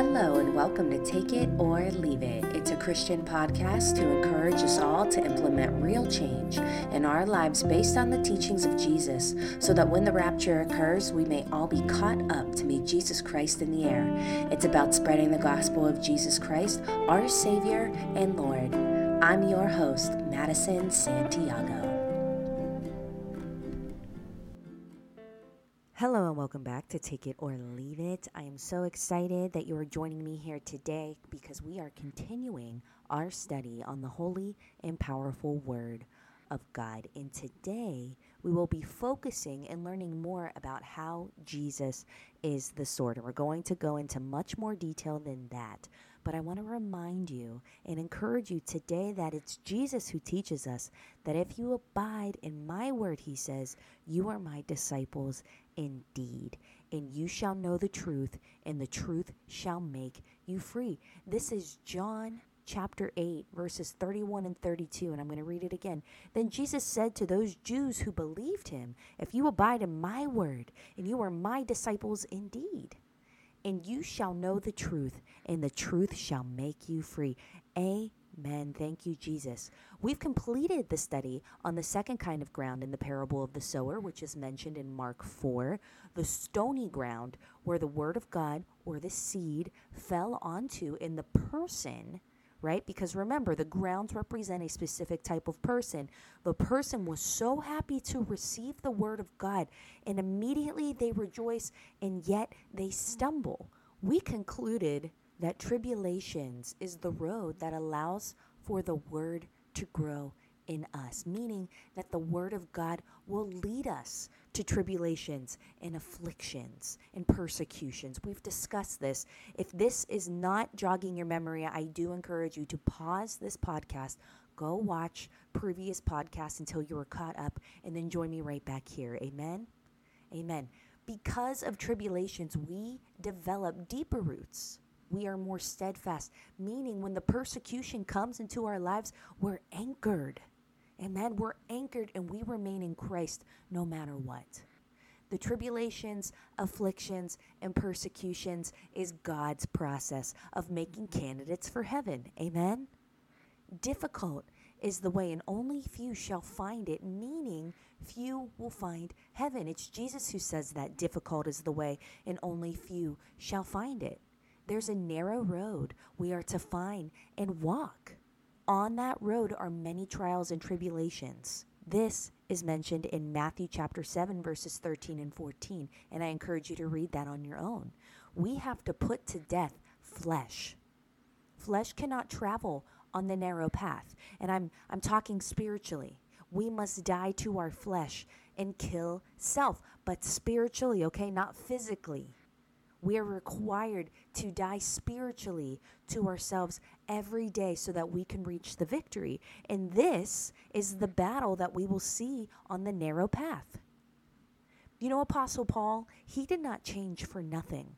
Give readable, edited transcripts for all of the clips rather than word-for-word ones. Hello and welcome to Take It or Leave It. It's a Christian podcast to encourage us all to implement real change in our lives based on the teachings of Jesus, so that when the rapture occurs, we may all be caught up to meet Jesus Christ in the air. It's about spreading the gospel of Jesus Christ, our Savior and Lord. I'm your host, Maddison Santiago. Hello and welcome back to Take It or Leave It. I am so excited that you are joining me here today because we are continuing our study on the holy and powerful Word of God. And today we will be focusing and learning more about how Jesus is the sword. And we're going to go into much more detail than that. But I want to remind you and encourage you today that it's Jesus who teaches us that if you abide in my word, he says, you are my disciples indeed, and you shall know the truth, and the truth shall make you free. This is John chapter 8, verses 31 and 32, and I'm going to read it again. Then Jesus said to those Jews who believed him, if you abide in my word, and you are my disciples indeed, and you shall know the truth, and the truth shall make you free. Amen. Thank you, Jesus. We've completed the study on the second kind of ground in the parable of the sower, which is mentioned in Mark 4, the stony ground where the word of God or the seed fell onto in the person, right? Because remember, the grounds represent a specific type of person. The person was so happy to receive the word of God, and immediately they rejoice, and yet they stumble. We concluded that tribulations is the road that allows for the word to grow in us, meaning that the word of God will lead us to tribulations and afflictions and persecutions. We've discussed this. If this is not jogging your memory, I do encourage you to pause this podcast, go watch previous podcasts until you are caught up, and then join me right back here. Amen? Amen. Because of tribulations, we develop deeper roots. We are more steadfast, meaning when the persecution comes into our lives, we're anchored. Amen. We're anchored and we remain in Christ no matter what. The tribulations, afflictions, and persecutions is God's process of making candidates for heaven. Amen. Difficult is the way, and only few shall find it, meaning few will find heaven. It's Jesus who says that difficult is the way, and only few shall find it. There's a narrow road we are to find and walk. On that road are many trials and tribulations. This is mentioned in Matthew chapter 7, verses 13 and 14, and I encourage you to read that on your own. We have to put to death flesh. Flesh cannot travel on the narrow path, and I'm talking spiritually. We must die to our flesh and kill self, but spiritually, okay, not physically. We are required to die spiritually to ourselves every day so that we can reach the victory. And this is the battle that we will see on the narrow path. You know, Apostle Paul, he did not change for nothing.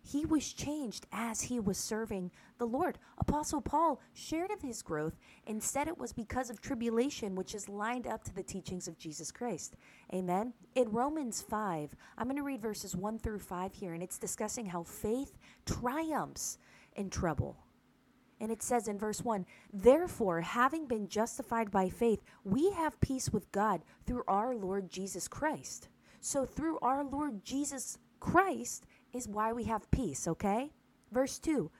He was changed as he was serving the Lord. Apostle Paul shared of his growth and said it was because of tribulation, which is lined up to the teachings of Jesus Christ. Amen. In Romans 5, I'm going to read verses 1 through 5 here, and it's discussing how faith triumphs in trouble. And it says in verse 1, therefore, having been justified by faith, we have peace with God through our Lord Jesus Christ. So through our Lord Jesus Christ is why we have peace, okay? Verse 2,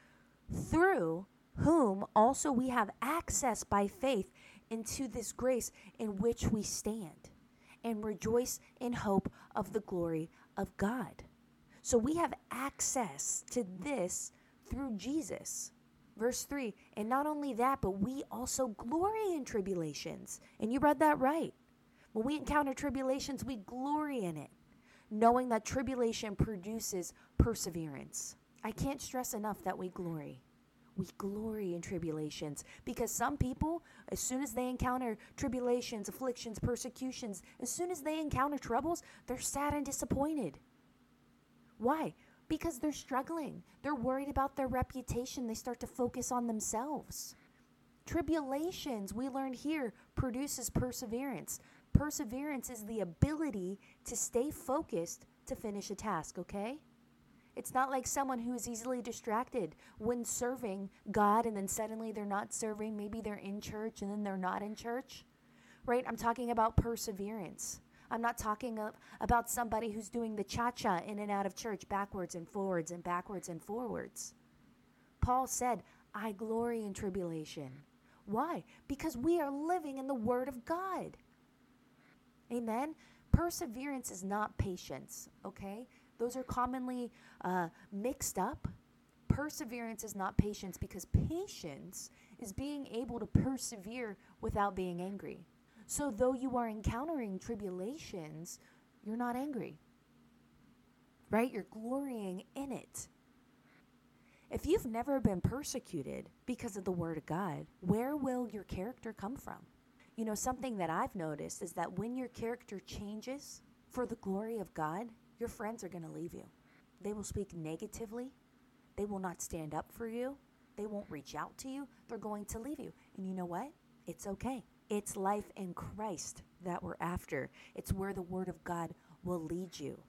through whom also we have access by faith into this grace in which we stand and rejoice in hope of the glory of God. So we have access to this through Jesus. Verse 3, and not only that, but we also glory in tribulations. And you read that right. When we encounter tribulations, we glory in it, knowing that tribulation produces perseverance. I can't stress enough that we glory. We glory in tribulations because some people, as soon as they encounter tribulations, afflictions, persecutions, as soon as they encounter troubles, they're sad and disappointed. Why? Because they're struggling. They're worried about their reputation. They start to focus on themselves. Tribulations, we learned here, produces perseverance. Perseverance is the ability to stay focused to finish a task, okay? It's not like someone who is easily distracted when serving God and then suddenly they're not serving. Maybe they're in church and then they're not in church, right? I'm talking about perseverance. I'm not talking about somebody who's doing the cha-cha in and out of church, backwards and forwards and backwards and forwards. Paul said, I glory in tribulation. Why? Because we are living in the Word of God. Amen? Perseverance is not patience, okay? Those are commonly mixed up. Perseverance is not patience because patience is being able to persevere without being angry. So though you are encountering tribulations, you're not angry, right? You're glorying in it. If you've never been persecuted because of the Word of God, where will your character come from? You know, something that I've noticed is that when your character changes for the glory of God, your friends are going to leave you. They will speak negatively. They will not stand up for you. They won't reach out to you. They're going to leave you. And you know what? It's okay. It's life in Christ that we're after. It's where the Word of God will lead you.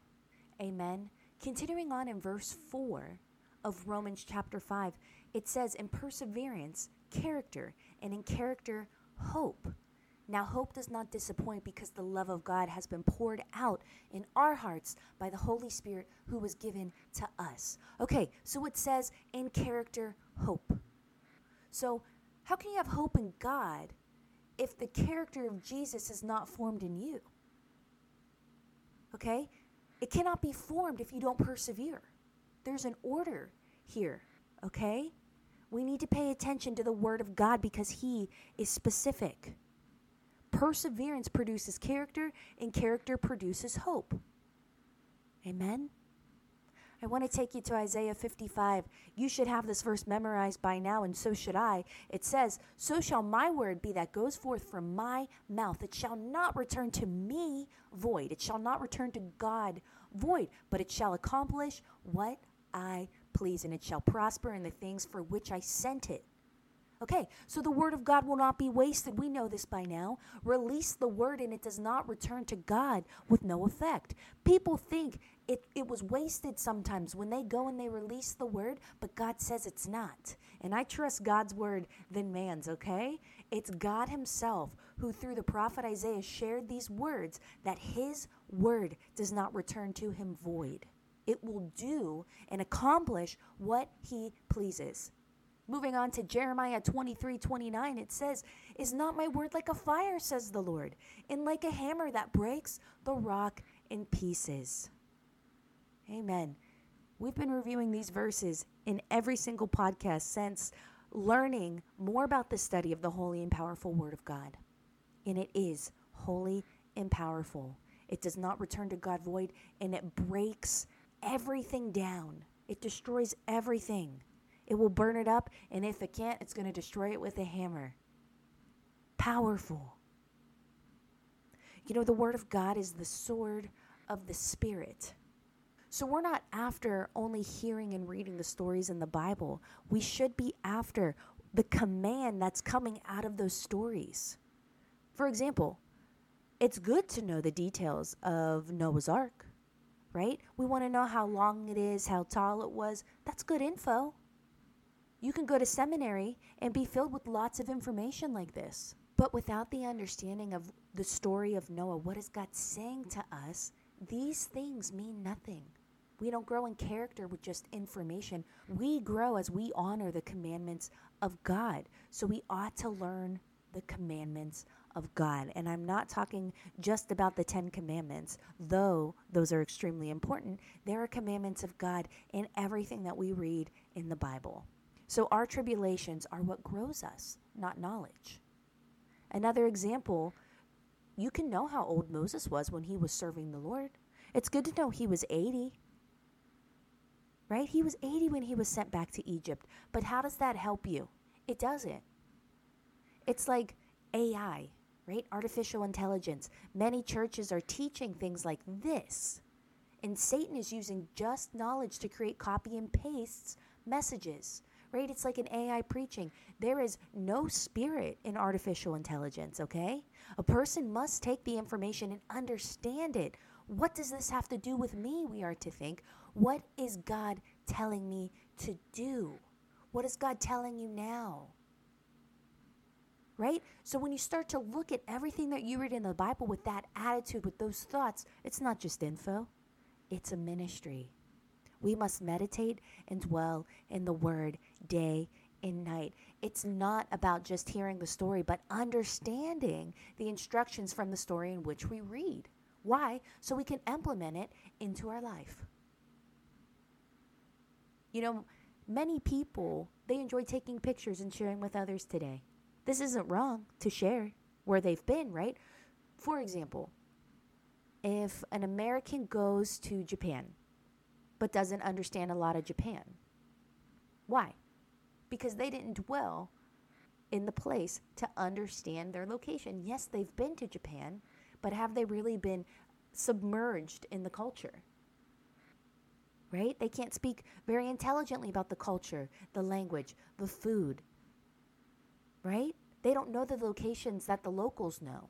Amen. Continuing on in verse 4 of Romans chapter 5, it says, in perseverance, character, and in character, hope. Now, hope does not disappoint because the love of God has been poured out in our hearts by the Holy Spirit who was given to us. Okay, so it says in character, hope. So how can you have hope in God if the character of Jesus is not formed in you? Okay? It cannot be formed if you don't persevere. There's an order here, okay? We need to pay attention to the Word of God because He is specific. Perseverance produces character, and character produces hope. Amen? I want to take you to Isaiah 55. You should have this verse memorized by now, and so should I. It says, so shall my word be that goes forth from my mouth. It shall not return to me void. It shall not return to God void, but it shall accomplish what I please, and it shall prosper in the things for which I sent it. Okay, so the Word of God will not be wasted. We know this by now. Release the Word and it does not return to God with no effect. People think it was wasted sometimes when they go and they release the Word, but God says it's not. And I trust God's Word than man's, okay? It's God Himself who through the prophet Isaiah shared these words that His Word does not return to Him void. It will do and accomplish what He pleases. Moving on to Jeremiah 23:29, it says, is not my word like a fire, says the Lord, and like a hammer that breaks the rock in pieces? Amen. We've been reviewing these verses in every single podcast since learning more about the study of the holy and powerful Word of God. And it is holy and powerful. It does not return to God void, and it breaks everything down. It destroys everything. It will burn it up, and if it can't, it's going to destroy it with a hammer. Powerful. You know, the Word of God is the sword of the Spirit. So we're not after only hearing and reading the stories in the Bible. We should be after the command that's coming out of those stories. For example, it's good to know the details of Noah's Ark, right? We want to know how long it is, how tall it was. That's good info. You can go to seminary and be filled with lots of information like this. But without the understanding of the story of Noah, what is God saying to us? These things mean nothing. We don't grow in character with just information. We grow as we honor the commandments of God. So we ought to learn the commandments of God. And I'm not talking just about the 10 commandments, though those are extremely important. There are commandments of God in everything that we read in the Bible. So our tribulations are what grows us, not knowledge. Another example, you can know how old Moses was when he was serving the Lord. It's good to know he was 80, right? He was 80 when he was sent back to Egypt. But how does that help you? It doesn't. It's like AI, right? Artificial intelligence. Many churches are teaching things like this. And Satan is using just knowledge to create copy and paste messages. Right? It's like an AI preaching. There is no spirit in artificial intelligence, okay? A person must take the information and understand it. What does this have to do with me, we are to think? What is God telling me to do? What is God telling you now? Right? So when you start to look at everything that you read in the Bible with that attitude, with those thoughts, it's not just info. It's a ministry. We must meditate and dwell in the Word day and night. It's not about just hearing the story, but understanding the instructions from the story in which we read. Why? So we can implement it into our life. You know, many people, they enjoy taking pictures and sharing with others today. This isn't wrong to share where they've been, right? For example, if an American goes to Japan, but doesn't understand a lot of Japan. Why? Because they didn't dwell in the place to understand their location. Yes, they've been to Japan, but have they really been submerged in the culture? Right? They can't speak very intelligently about the culture, the language, the food. Right? They don't know the locations that the locals know.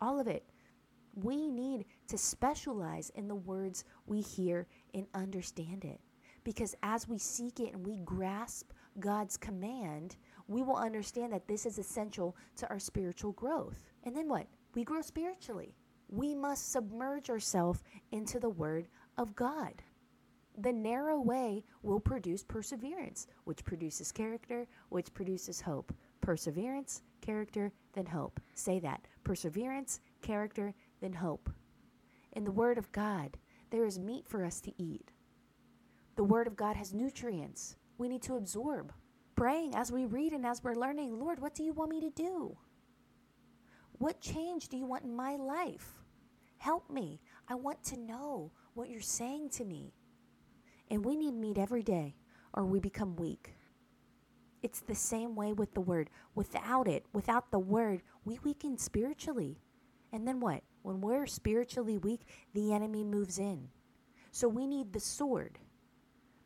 All of it. We need to specialize in the words we hear and understand it. Because as we seek it and we grasp God's command, we will understand that this is essential to our spiritual growth. And then what? We grow spiritually. We must submerge ourselves into the Word of God. The narrow way will produce perseverance, which produces character, which produces hope. Perseverance, character, then hope. Say that. Perseverance, character, then hope. In the Word of God, there is meat for us to eat. The Word of God has nutrients we need to absorb. Praying as we read and as we're learning, Lord, what do you want me to do? What change do you want in my life? Help me. I want to know what you're saying to me. And we need meat every day or we become weak. It's the same way with the Word. Without it, without the Word, we weaken spiritually. And then what? When we're spiritually weak, the enemy moves in. So we need the sword.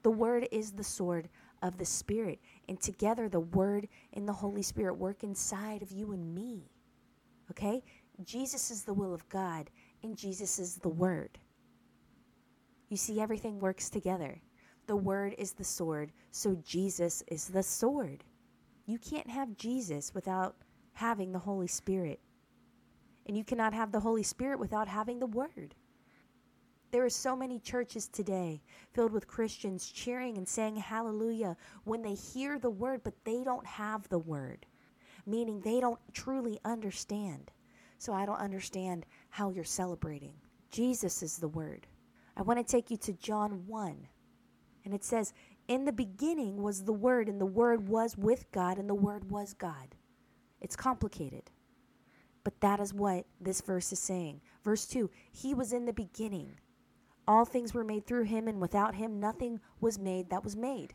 The Word is the sword of the Spirit. And together, the Word and the Holy Spirit work inside of you and me. Okay? Jesus is the will of God, and Jesus is the Word. You see, everything works together. The Word is the sword, so Jesus is the sword. You can't have Jesus without having the Holy Spirit. And you cannot have the Holy Spirit without having the Word. There are so many churches today filled with Christians cheering and saying hallelujah when they hear the Word, but they don't have the Word, meaning they don't truly understand. So I don't understand how you're celebrating. Jesus is the Word. I want to take you to John 1. And it says, in the beginning was the Word, and the Word was with God, and the Word was God. It's complicated. But that is what this verse is saying. Verse 2, he was in the beginning. All things were made through him, and without him nothing was made that was made.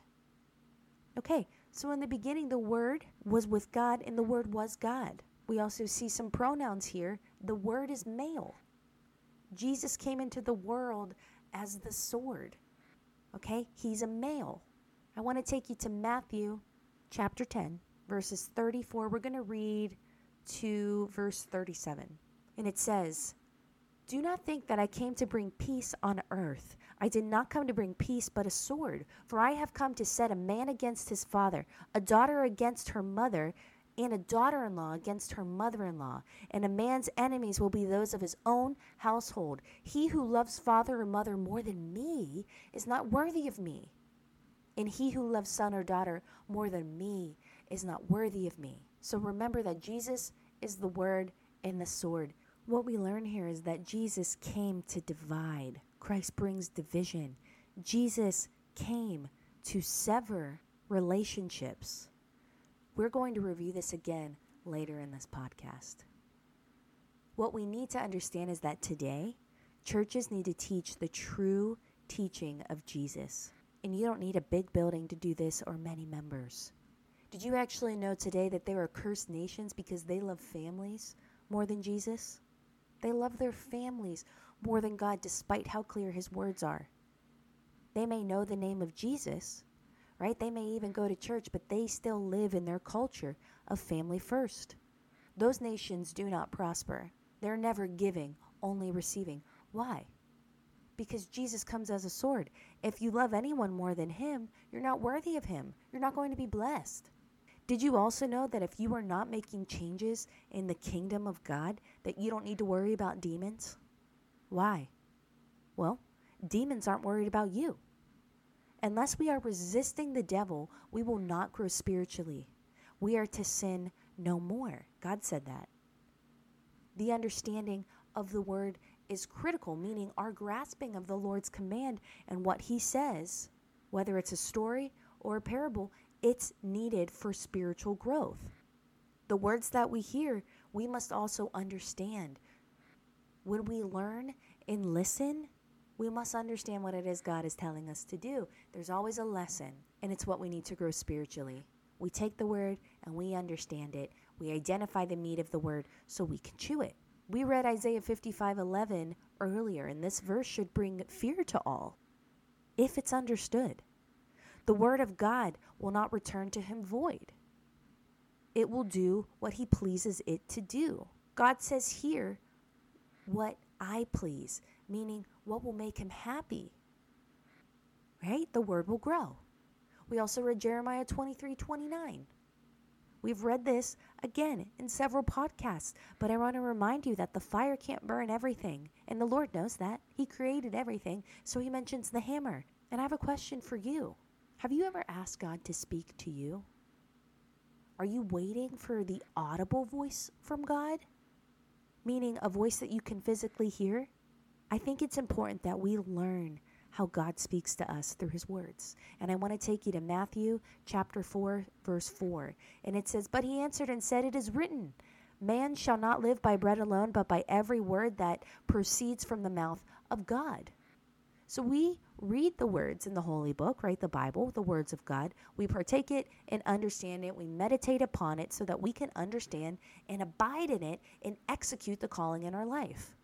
Okay, so in the beginning the Word was with God, and the Word was God. We also see some pronouns here. The Word is male. Jesus came into the world as the sword. Okay, he's a male. I want to take you to Matthew chapter 10, verses 34. We're going to read to verse 37. And it says, do not think that I came to bring peace on earth. I did not come to bring peace, but a sword. For I have come to set a man against his father, a daughter against her mother, and a daughter-in-law against her mother-in-law. And a man's enemies will be those of his own household. He who loves father or mother more than me is not worthy of me. And he who loves son or daughter more than me is not worthy of me. So remember that Jesus is the Word and the sword. What we learn here is that Jesus came to divide. Christ brings division. Jesus came to sever relationships. We're going to review this again later in this podcast. What we need to understand is that today, churches need to teach the true teaching of Jesus. And you don't need a big building to do this or many members. Did you actually know today that there are cursed nations because they love families more than Jesus? They love their families more than God, despite how clear his words are. They may know the name of Jesus, right? They may even go to church, but they still live in their culture of family first. Those nations do not prosper. They're never giving, only receiving. Why? because Jesus comes as a sword. If you love anyone more than him, you're not worthy of him. You're not going to be blessed. Did you also know that if you are not making changes in the kingdom of God, that you don't need to worry about demons? Why? Well, demons aren't worried about you. Unless we are resisting the devil, we will not grow spiritually. We are to sin no more. God said that. The understanding of the word is critical, meaning our grasping of the Lord's command and what he says, whether it's a story or a parable, it's needed for spiritual growth. The words that we hear, we must also understand. When we learn and listen, we must understand what it is God is telling us to do. There's always a lesson, and it's what we need to grow spiritually. We take the word and we understand it. We identify the meat of the word so we can chew it. We read Isaiah 55:11 earlier, and this verse should bring fear to all if it's understood. The word of God will not return to him void. It will do what he pleases it to do. God says here, what I please, meaning what will make him happy, right? The word will grow. We also read Jeremiah 23:29. We've read this again in several podcasts, but I want to remind you that the fire can't burn everything, and the Lord knows that. He created everything, so he mentions the hammer. And I have a question for you. Have you ever asked God to speak to you? Are you waiting for the audible voice from God? Meaning a voice that you can physically hear? I think it's important that we learn how God speaks to us through his words. And I want to take you to Matthew chapter 4, verse 4. And it says, "But he answered and said, 'It is written, man shall not live by bread alone, but by every word that proceeds from the mouth of God.'" So we read the words in the holy book, right? The Bible, the words of God. We partake it and understand it. We meditate upon it so that we can understand and abide in it and execute the calling in our life.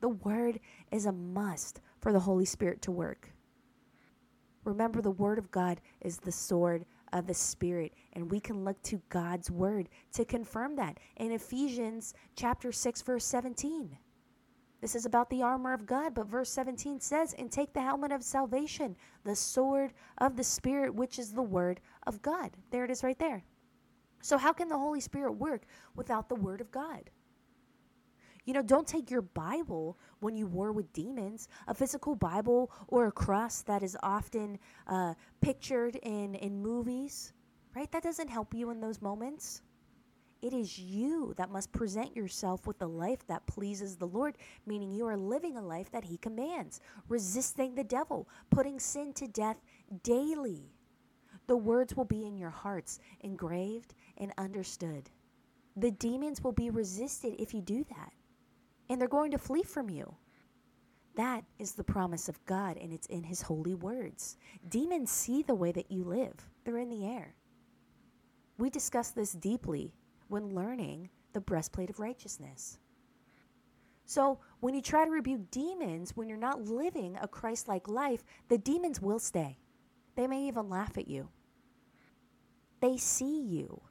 The word is a must for the Holy Spirit to work. Remember, the word of God is the sword of the Spirit, and we can look to God's word to confirm that. In Ephesians chapter 6, verse 17, this is about the armor of God, but verse 17 says, "And take the helmet of salvation, the sword of the Spirit, which is the word of God." There it is right there. So how can the Holy Spirit work without the word of God? You know, don't take your Bible when you war with demons, a physical Bible or a cross that is often pictured in movies, right? That doesn't help you in those moments. It is you that must present yourself with a life that pleases the Lord, meaning you are living a life that he commands, resisting the devil, putting sin to death daily. The words will be in your hearts, engraved and understood. The demons will be resisted if you do that. And they're going to flee from you. That is the promise of God, and it's in his holy words. Demons see the way that you live. They're in the air. We discussed this deeply when learning the breastplate of righteousness. So when you try to rebuke demons, when you're not living a Christ-like life, the demons will stay. They may even laugh at you. They see you.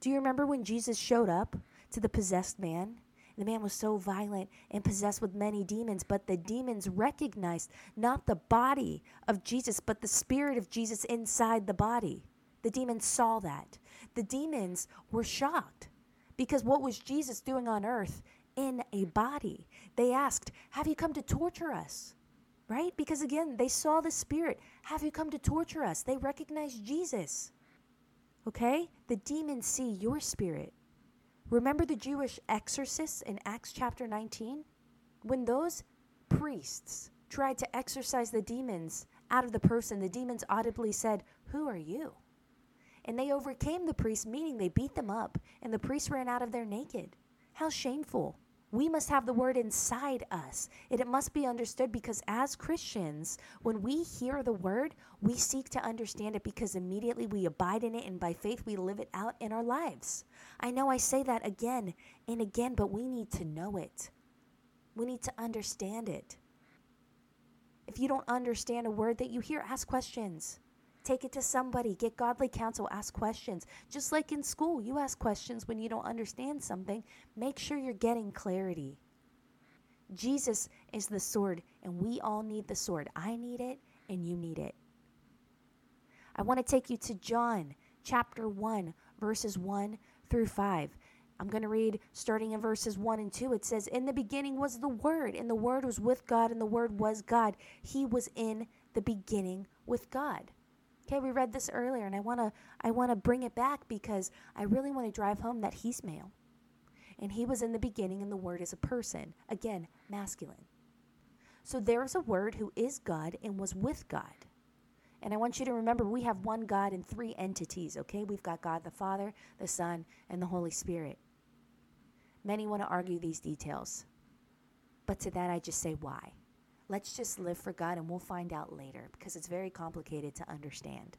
Do you remember when Jesus showed up to the possessed man? The man was so violent and possessed with many demons, but the demons recognized not the body of Jesus, but the spirit of Jesus inside the body. The demons saw that. The demons were shocked because what was Jesus doing on earth in a body? They asked, "Have you come to torture us?" Right? Because again, they saw the spirit. "Have you come to torture us?" They recognized Jesus. Okay? The demons see your spirit. Remember the Jewish exorcists in Acts chapter 19? When those priests tried to exorcise the demons out of the person, the demons audibly said, "Who are you?" And they overcame the priests, meaning they beat them up, and the priests ran out of there naked. How shameful. We must have the word inside us, and it must be understood because as Christians, when we hear the word, we seek to understand it because immediately we abide in it, and by faith we live it out in our lives. I know I say that again and again, but we need to know it. We need to understand it. If you don't understand a word that you hear, ask questions. Take it to somebody. Get godly counsel. Ask questions. Just like in school, you ask questions when you don't understand something. Make sure you're getting clarity. Jesus is the sword, and we all need the sword. I need it, and you need it. I want to take you to John chapter 1, verses 1 through 5. I'm going to read starting in verses 1 and 2. It says, "In the beginning was the Word, and the Word was with God, and the Word was God. He was in the beginning with God." Okay, we read this earlier, and I want to bring it back because I really want to drive home that he's male. And he was in the beginning, and the Word is a person. Again, masculine. So there is a Word who is God and was with God. And I want you to remember we have one God and three entities, okay? We've got God the Father, the Son, and the Holy Spirit. Many want to argue these details. But to that I just say, why? Let's just live for God, and we'll find out later because it's very complicated to understand.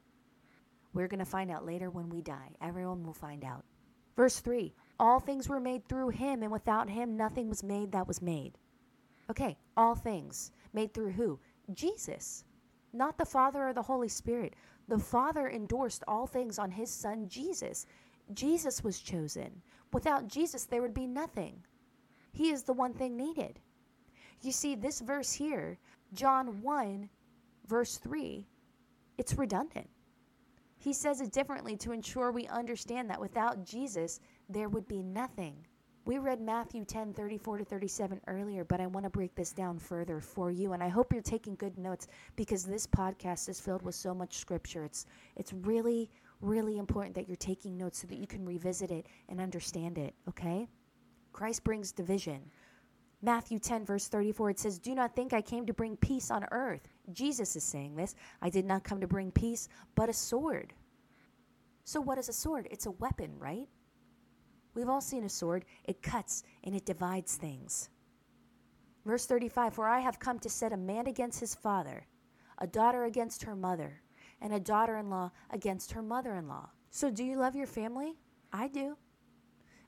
We're going to find out later when we die. Everyone will find out. Verse 3, "All things were made through him, and without him nothing was made that was made." Okay, all things. Made through who? Jesus. Not the Father or the Holy Spirit. The Father endorsed all things on his Son, Jesus. Jesus was chosen. Without Jesus, there would be nothing. He is the one thing needed. You see, this verse here, John 1, verse 3, it's redundant. He says it differently to ensure we understand that without Jesus, there would be nothing. We read Matthew 10, 34 to 37 earlier, but I want to break this down further for you, and I hope you're taking good notes because this podcast is filled with so much scripture. It's really, really important that you're taking notes so that you can revisit it and understand it, okay? Christ brings division. Matthew 10, verse 34, it says, "Do not think I came to bring peace on earth." Jesus is saying this. "I did not come to bring peace, but a sword." So what is a sword? It's a weapon, right? We've all seen a sword. It cuts and it divides things. Verse 35, "For I have come to set a man against his father, a daughter against her mother, and a daughter-in-law against her mother-in-law." So do you love your family? I do.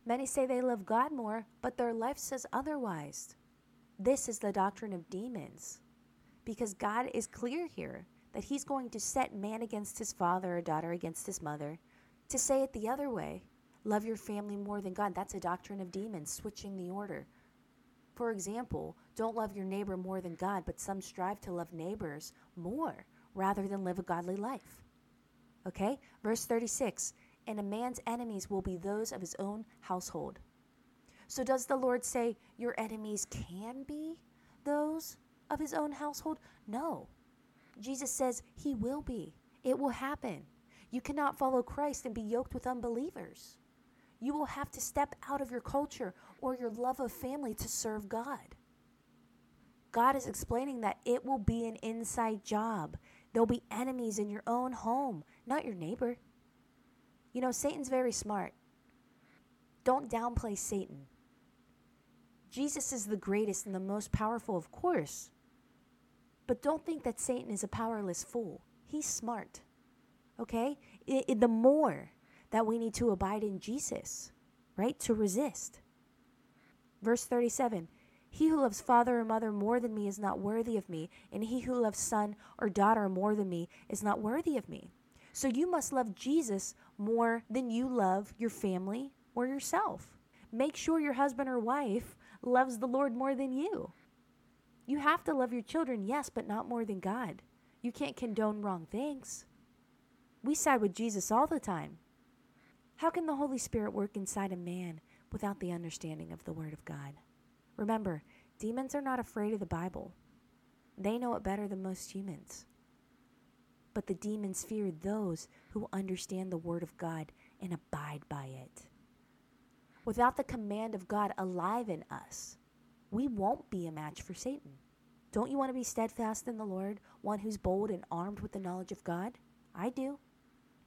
Many say they love God more, but their life says otherwise. This is the doctrine of demons, because God is clear here that he's going to set man against his father or daughter against his mother. To say it the other way, love your family more than God, that's a doctrine of demons, switching the order. For example, don't love your neighbor more than God, but some strive to love neighbors more rather than live a godly life. Okay, verse 36, "And a man's enemies will be those of his own household." So does the Lord say your enemies can be those of his own household? No. Jesus says he will be. It will happen. You cannot follow Christ and be yoked with unbelievers. You will have to step out of your culture or your love of family to serve God. God is explaining that it will be an inside job. There'll be enemies in your own home, not your neighbor. You know, Satan's very smart. Don't downplay Satan. Jesus is the greatest and the most powerful, of course. But don't think that Satan is a powerless fool. He's smart. Okay? The more that we need to abide in Jesus, right? To resist. Verse 37, "He who loves father or mother more than me is not worthy of me, and he who loves son or daughter more than me is not worthy of me." So you must love Jesus more than you love your family or yourself. Make sure your husband or wife loves the Lord more than you. You have to love your children, yes, but not more than God. You can't condone wrong things. We side with Jesus all the time. How can the Holy Spirit work inside a man without the understanding of the Word of God? Remember, demons are not afraid of the Bible. They know it better than most humans. But the demons fear those who understand the Word of God and abide by it. Without the command of God alive in us, we won't be a match for Satan. Don't you want to be steadfast in the Lord, one who's bold and armed with the knowledge of God? I do.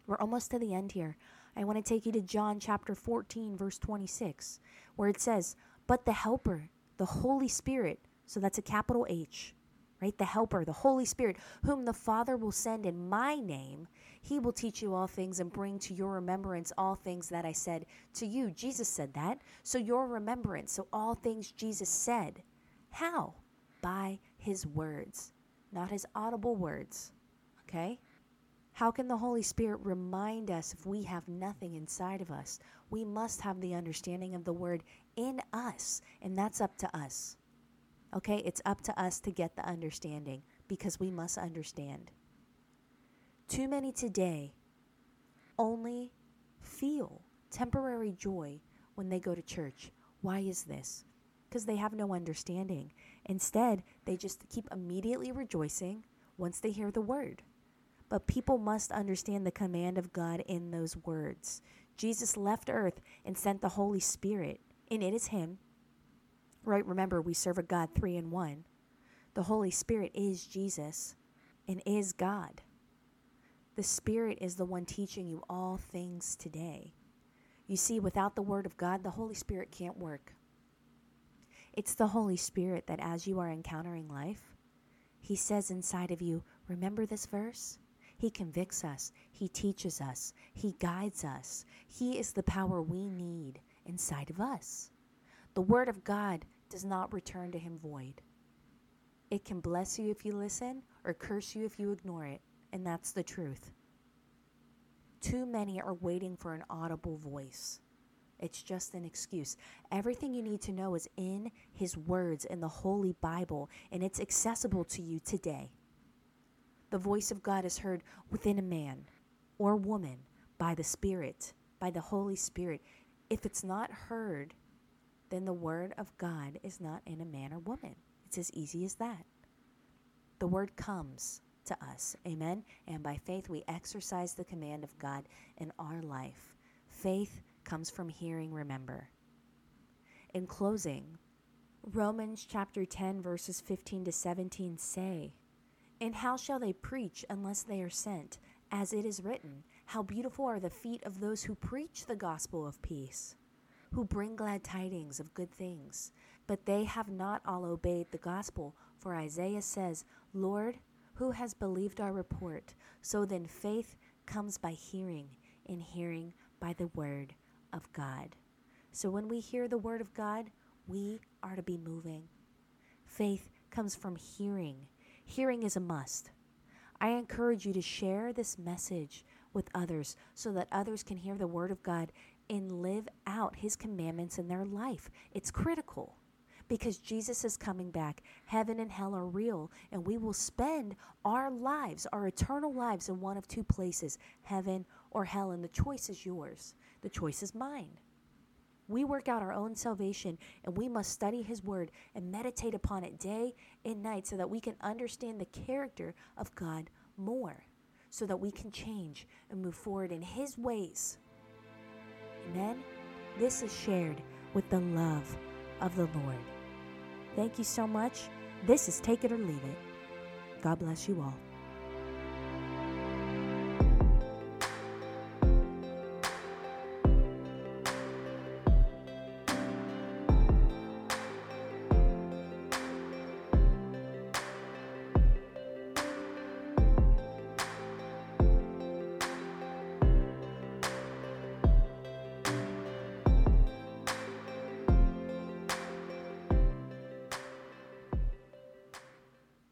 We're almost to the end here. I want to take you to John chapter 14, verse 26, where it says, "But the Helper, the Holy Spirit," so that's a capital H, right? The Helper, the Holy Spirit, "whom the Father will send in my name, he will teach you all things and bring to your remembrance all things that I said to you." Jesus said that. So your remembrance, so all things Jesus said. How? By his words, not his audible words. Okay? How can the Holy Spirit remind us if we have nothing inside of us? We must have the understanding of the Word in us, and that's up to us. Okay? It's up to us to get the understanding, because we must understand. Too many today only feel temporary joy when they go to church. Why is this? Because they have no understanding. Instead, they just keep immediately rejoicing once they hear the word. But people must understand the command of God in those words. Jesus left earth and sent the Holy Spirit, and it is him. Right? Remember, we serve a God 3 in 1. The Holy Spirit is Jesus and is God. The Spirit is the one teaching you all things today. You see, without the Word of God, the Holy Spirit can't work. It's the Holy Spirit that as you are encountering life, He says inside of you, remember this verse? He convicts us. He teaches us. He guides us. He is the power we need inside of us. The Word of God does not return to Him void. It can bless you if you listen or curse you if you ignore it, and that's the truth. Too many are waiting for an audible voice. It's just an excuse. Everything you need to know is in His words, in the Holy Bible, and it's accessible to you today. The voice of God is heard within a man or woman by the Spirit, by the Holy Spirit. If it's not heard, then the Word of God is not in a man or woman. It's as easy as that. The Word comes to us, amen? And by faith, we exercise the command of God in our life. Faith comes from hearing, remember. In closing, Romans chapter 10, verses 15 to 17 say, and how shall they preach unless they are sent? As it is written, how beautiful are the feet of those who preach the gospel of peace, who bring glad tidings of good things. But they have not all obeyed the gospel, for Isaiah says, Lord, who has believed our report? So then faith comes by hearing, and hearing by the word of God. So when we hear the word of God, we are to be moving. Faith comes from hearing. Hearing is a must. I encourage you to share this message with others so that others can hear the word of God and live out his commandments in their life. It's critical because Jesus is coming back. Heaven and hell are real, and we will spend our lives, our eternal lives, in one of two places, heaven or hell, and the choice is yours. The choice is mine. We work out our own salvation, and we must study his word and meditate upon it day and night so that we can understand the character of God more, so that we can change and move forward in his ways. Amen. This is shared with the love of the Lord. Thank you so much. This is Take It or Leave It. God bless you all.